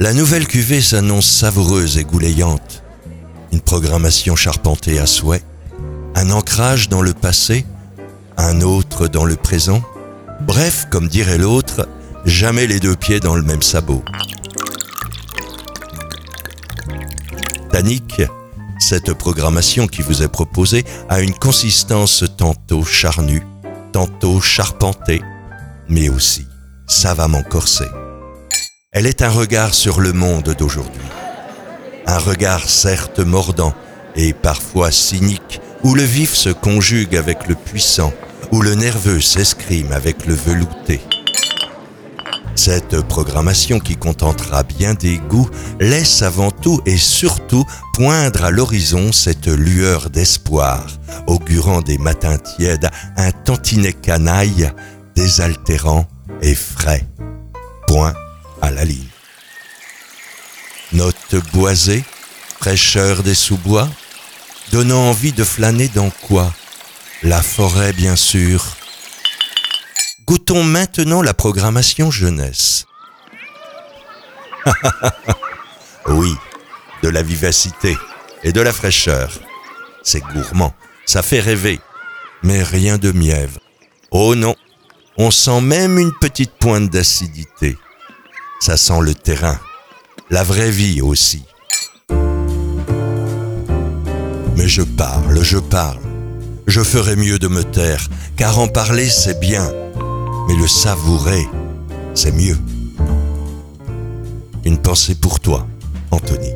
La nouvelle cuvée s'annonce savoureuse et goulayante. Une programmation charpentée à souhait, un ancrage dans le passé, un autre dans le présent. Bref, comme dirait l'autre, jamais les deux pieds dans le même sabot. Tannic, cette programmation qui vous est proposée a une consistance tantôt charnue, tantôt charpentée, mais aussi savamment corsée. Elle est un regard sur le monde d'aujourd'hui. Un regard certes mordant et parfois cynique, où le vif se conjugue avec le puissant, où le nerveux s'escrime avec le velouté. Cette programmation qui contentera bien des goûts laisse avant tout et surtout poindre à l'horizon cette lueur d'espoir, augurant des matins tièdes, un tantinet canaille, désaltérant et frais. Point à la ligne. Note boisée, fraîcheur des sous-bois, donnant envie de flâner dans quoi ? La forêt, bien sûr. Goûtons maintenant la programmation jeunesse. Oui, de la vivacité et de la fraîcheur. C'est gourmand, ça fait rêver, mais rien de mièvre. Oh non, on sent même une petite pointe d'acidité. Ça sent le terrain, la vraie vie aussi. Mais je parle. Je ferais mieux de me taire, car en parler c'est bien, mais le savourer c'est mieux. Une pensée pour toi, Anthony.